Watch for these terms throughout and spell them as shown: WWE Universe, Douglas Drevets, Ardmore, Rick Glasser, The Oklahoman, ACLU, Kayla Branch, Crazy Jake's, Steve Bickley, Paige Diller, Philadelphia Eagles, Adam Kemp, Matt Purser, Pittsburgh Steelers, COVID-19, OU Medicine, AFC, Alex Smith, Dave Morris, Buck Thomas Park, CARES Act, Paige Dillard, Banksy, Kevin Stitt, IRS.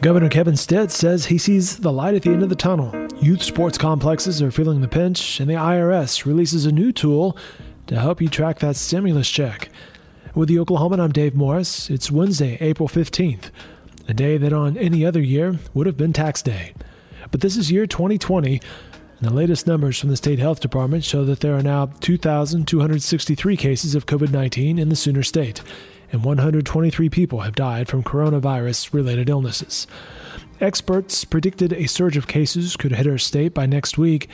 Governor Kevin Stitt says he sees the light at the end of the tunnel. Youth sports complexes are feeling the pinch, and the IRS releases a new tool to help you track that stimulus check. With The Oklahoman, I'm Dave Morris. It's Wednesday, April 15th, a day that on any other year would have been tax day. But this is year 2020, and the latest numbers from the State Health Department show that there are now 2,263 cases of COVID-19 in the Sooner State, and 123 people have died from coronavirus-related illnesses. Experts predicted a surge of cases could hit our state by next week,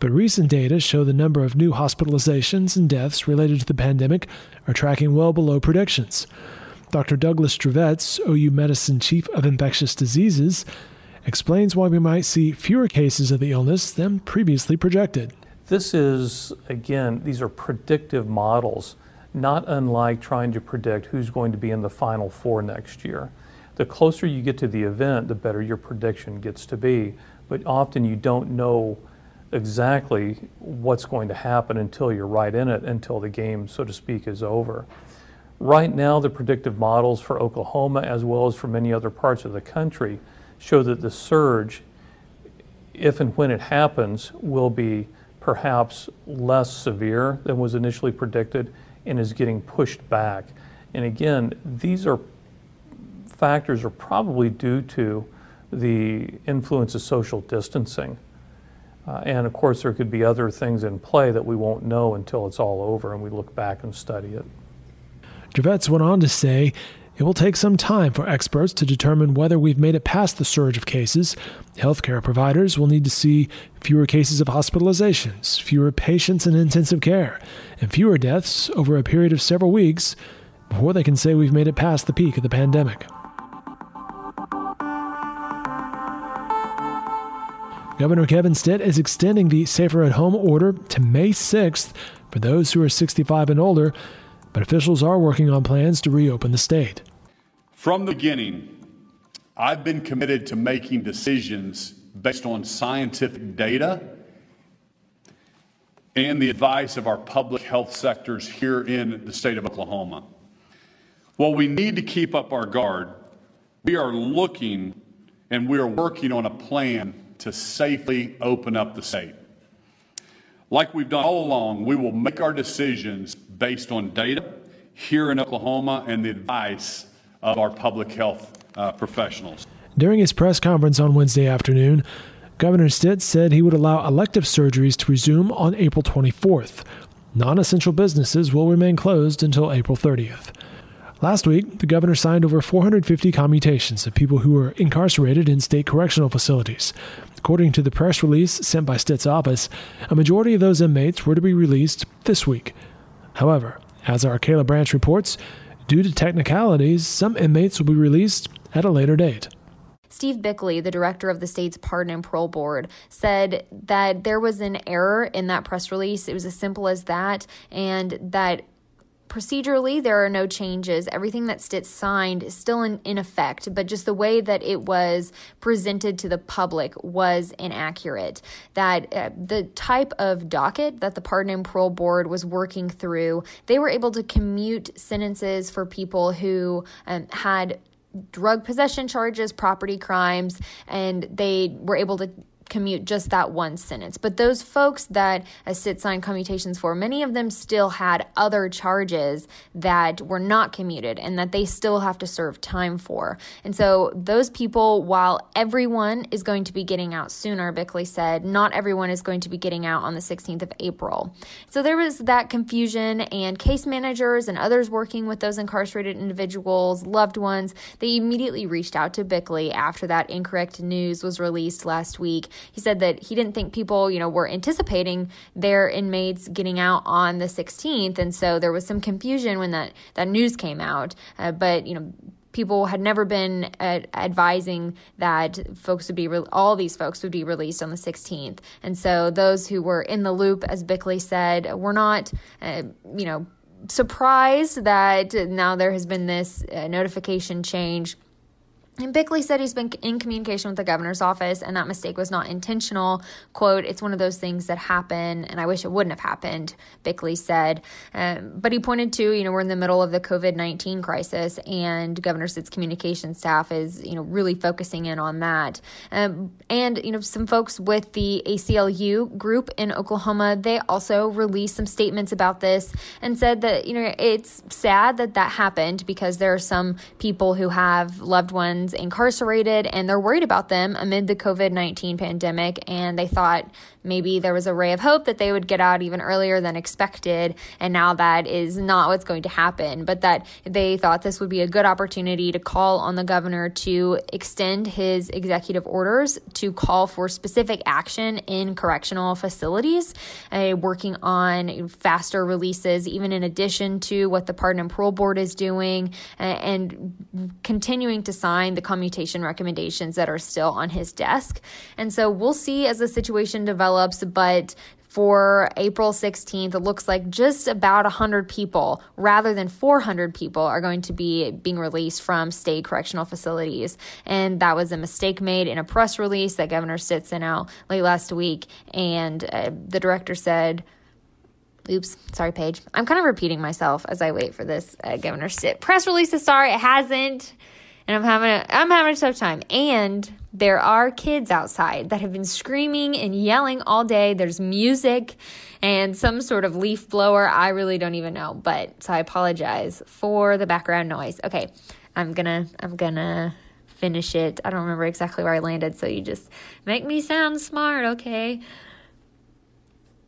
but recent data show the number of new hospitalizations and deaths related to the pandemic are tracking well below predictions. Dr. Douglas Drevets, OU Medicine Chief of Infectious Diseases, explains why we might see fewer cases of the illness than previously projected. This is, again, these are predictive models, not unlike trying to predict who's going to be in the Final Four next year. The closer you get to the event, the better your prediction gets to be, but often you don't know exactly what's going to happen until you're right in it, until the game, so to speak, is over. Right now, the predictive models for Oklahoma, as well as for many other parts of the country, show that the surge, if and when it happens, will be perhaps less severe than was initially predicted, and is getting pushed back. And again, these are factors are probably due to the influence of social distancing. And of course, there could be other things in play that we won't know until it's all over and we look back and study it. Drevets went on to say, it will take some time for experts to determine whether we've made it past the surge of cases. Healthcare providers will need to see fewer cases of hospitalizations, fewer patients in intensive care, and fewer deaths over a period of several weeks before they can say we've made it past the peak of the pandemic. Governor Kevin Stitt is extending the Safer at Home order to May 6th for those who are 65 and older, but officials are working on plans to reopen the state. From the beginning, I've been committed to making decisions based on scientific data and the advice of our public health sectors here in the state of Oklahoma. While we need to keep up our guard, we are looking and we are working on a plan to safely open up the state. Like we've done all along, we will make our decisions based on data here in Oklahoma and the advice of our public health professionals. During his press conference on Wednesday afternoon, Governor Stitt said he would allow elective surgeries to resume on April 24th. Non-essential businesses will remain closed until April 30th. Last week, the governor signed over 450 commutations of people who were incarcerated in state correctional facilities. According to the press release sent by Stitt's office, a majority of those inmates were to be released this week. However, as our Kayla Branch reports, due to technicalities, some inmates will be released at a later date. Steve Bickley, the director of the state's Pardon and Parole Board, said that there was an error in that press release. It was as simple as that, and that procedurally, there are no changes. Everything that Stitt signed is still in effect, but just the way that it was presented to the public was inaccurate. That the type of docket that the Pardon and Parole Board was working through, they were able to commute sentences for people who had drug possession charges, property crimes, and they were able to commute just that one sentence. But those folks that Stitt signed commutations for, many of them still had other charges that were not commuted and that they still have to serve time for. And so those people, while everyone is going to be getting out sooner, Bickley said, not everyone is going to be getting out on the 16th of April. So there was that confusion, and case managers and others working with those incarcerated individuals, loved ones, they immediately reached out to Bickley after that incorrect news was released last week. He said that he didn't think people, were anticipating their inmates getting out on the 16th. And so there was some confusion when that news came out. But people had never been advising that folks would be all these folks would be released on the 16th. And so those who were in the loop, as Bickley said, were not, surprised that now there has been this notification change. And Bickley said he's been in communication with the governor's office and that mistake was not intentional. Quote, it's one of those things that happen and I wish it wouldn't have happened, Bickley said. But he pointed to, we're in the middle of the COVID-19 crisis and Governor Stitt's communication staff is, really focusing in on that. And some folks with the ACLU group in Oklahoma, they also released some statements about this and said that, it's sad that that happened because there are some people who have loved ones incarcerated and they're worried about them amid the COVID-19 pandemic, and they thought maybe there was a ray of hope that they would get out even earlier than expected, and now that is not what's going to happen, but that they thought this would be a good opportunity to call on the governor to extend his executive orders to call for specific action in correctional facilities, working on faster releases even in addition to what the Pardon and Parole Board is doing, and continuing to sign the commutation recommendations that are still on his desk. And so we'll see as the situation develops, but for April 16th, it looks like just about 100 people rather than 400 people are going to be being released from state correctional facilities. And that was a mistake made in a press release that Governor Stitt sent out late last week. And the director said, oops, sorry, Paige. I'm kind of repeating myself as I wait for this Governor Stitt press release to start. It hasn't. And I'm having a tough time. And there are kids outside that have been screaming and yelling all day. There's music and some sort of leaf blower. I really don't even know. But so I apologize for the background noise. Okay, I'm gonna finish it. I don't remember exactly where I landed, so you just make me sound smart, okay?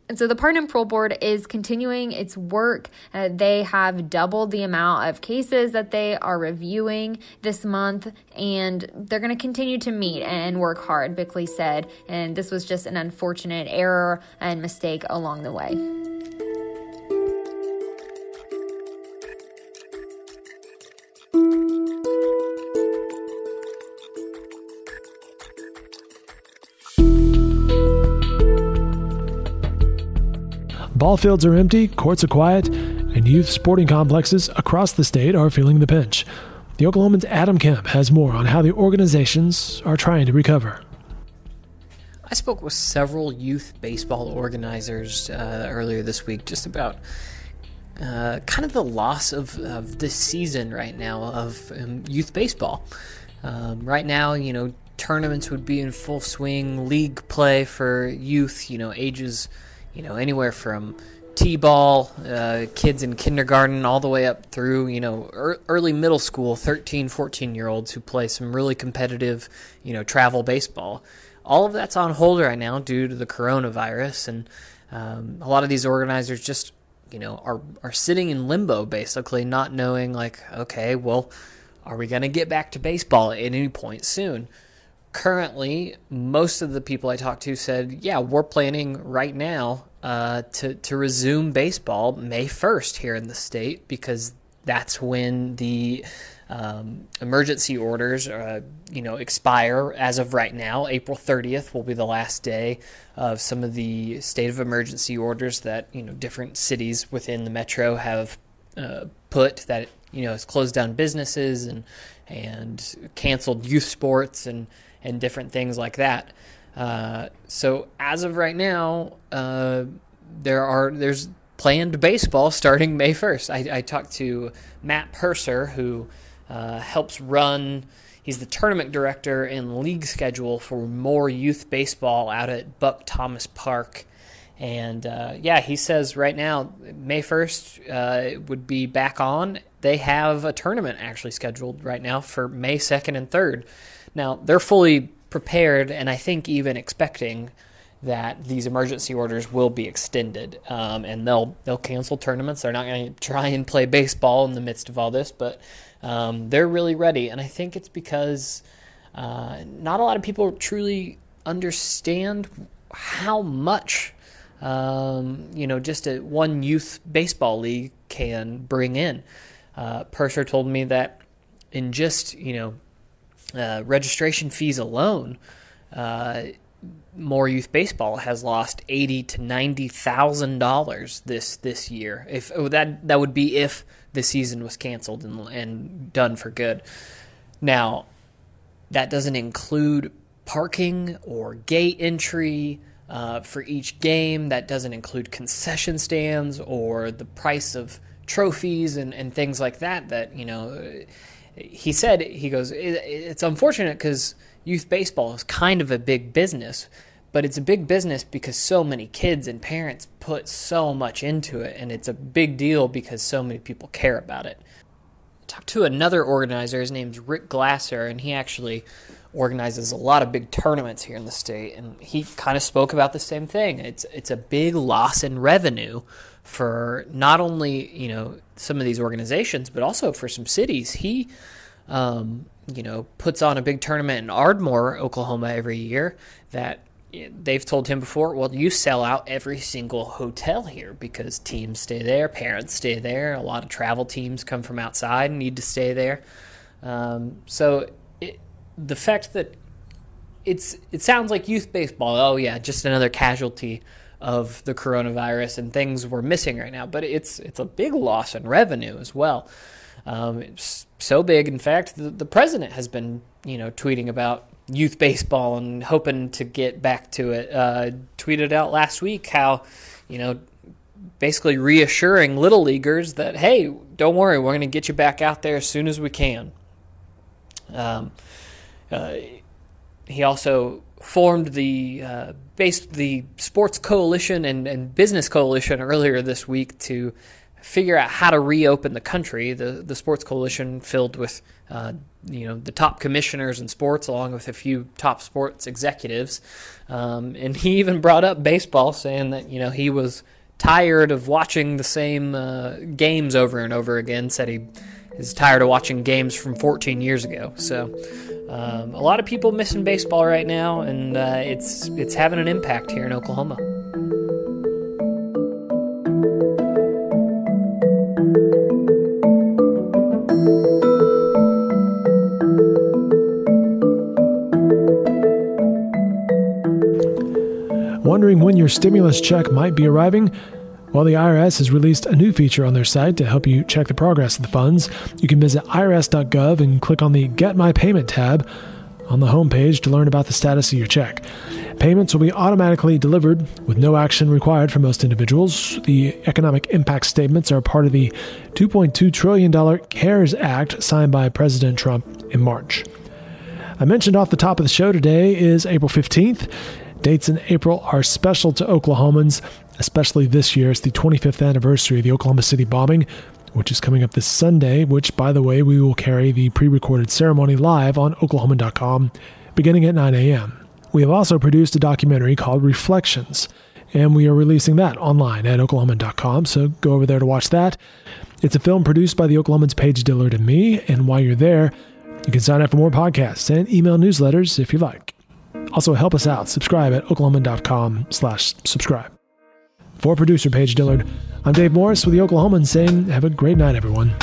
And so the Pardon and Parole Board is continuing its work. They have doubled the amount of cases that they are reviewing this month, and they're going to continue to meet and work hard, Bickley said. And this was just an unfortunate error and mistake along the way. Ball fields are empty, courts are quiet, and youth sporting complexes across the state are feeling the pinch. The Oklahoman's Adam Kemp has more on how the organizations are trying to recover. I spoke with several youth baseball organizers earlier this week just about kind of the loss of this season right now of youth baseball. Right now, tournaments would be in full swing, league play for youth, ages anywhere from T-ball, kids in kindergarten, all the way up through, early middle school, 13, 14-year-olds who play some really competitive, travel baseball. All of that's on hold right now due to the coronavirus, and a lot of these organizers just, are sitting in limbo, basically, not knowing, okay, well, are we going to get back to baseball at any point soon? Currently, most of the people I talked to said, yeah, we're planning right now to resume baseball May 1st here in the state, because that's when the emergency orders, expire as of right now. April 30th will be the last day of some of the state of emergency orders that, different cities within the metro have put that, has closed down businesses and canceled youth sports and different things like that. So as of right now, there's planned baseball starting May 1st. I talked to Matt Purser, who helps run. He's the tournament director and league schedule for more youth baseball out at Buck Thomas Park. And he says right now, May 1st it would be back on. They have a tournament actually scheduled right now for May 2nd and 3rd. Now, they're fully prepared, and I think even expecting that these emergency orders will be extended, and they'll cancel tournaments. They're not going to try and play baseball in the midst of all this, but they're really ready. And I think it's because not a lot of people truly understand how much just one youth baseball league can bring in. Purser told me that in just, registration fees alone, more youth baseball has lost $80,000 to $90,000 this year. If that would be if the season was canceled and done for good. Now, That doesn't include parking or gate entry for each game. That doesn't include concession stands or the price of trophies and things like that. That, you know, he said, he goes, it's unfortunate because youth baseball is kind of a big business, but it's a big business because so many kids and parents put so much into it, and it's a big deal because so many people care about it. I talked to another organizer. His name's Rick Glasser, and he actually organizes a lot of big tournaments here in the state, and he kind of spoke about the same thing. It's a big loss in revenue for not only, you know, some of these organizations, but also for some cities. He you know, puts on a big tournament in Ardmore, Oklahoma every year that they've told him before, well, you sell out every single hotel here because teams stay there, parents stay there, a lot of travel teams come from outside and need to stay there. So the fact that it sounds like youth baseball, oh yeah, just another casualty of the coronavirus and things we're missing right now, but it's a big loss in revenue as well. It's so big, in fact, the president has been, you know, tweeting about youth baseball and hoping to get back to it. Tweeted out last week how, you know, basically reassuring little leaguers that, hey, don't worry, we're going to get you back out there as soon as we can. He also formed the sports coalition and business coalition earlier this week to figure out how to reopen the country. The sports coalition filled with you know, the top commissioners in sports, along with a few top sports executives, and he even brought up baseball, saying that, you know, he was tired of watching the same games over and over again. Said he is tired of watching games from 14 years ago. So a lot of people missing baseball right now, and it's having an impact here in Oklahoma. Wondering when your stimulus check might be arriving? Well, the IRS has released a new feature on their site to help you check the progress of the funds. You can visit irs.gov and click on the Get My Payment tab on the homepage to learn about the status of your check. Payments will be automatically delivered with no action required for most individuals. The economic impact statements are part of the $2.2 trillion CARES Act signed by President Trump in March. I mentioned off the top of the show today is April 15th. Dates in April are special to Oklahomans, especially this year. It's the 25th anniversary of the Oklahoma City bombing, which is coming up this Sunday, which, by the way, we will carry the pre-recorded ceremony live on Oklahoman.com beginning at 9 a.m. We have also produced a documentary called Reflections, and we are releasing that online at Oklahoman.com, so go over there to watch that. It's a film produced by the Oklahomans Paige Diller and me, and while you're there, you can sign up for more podcasts and email newsletters if you like. Also, help us out. Subscribe at Oklahoman.com/subscribe. For producer Paige Dillard, I'm Dave Morris with the Oklahoman saying, have a great night, everyone.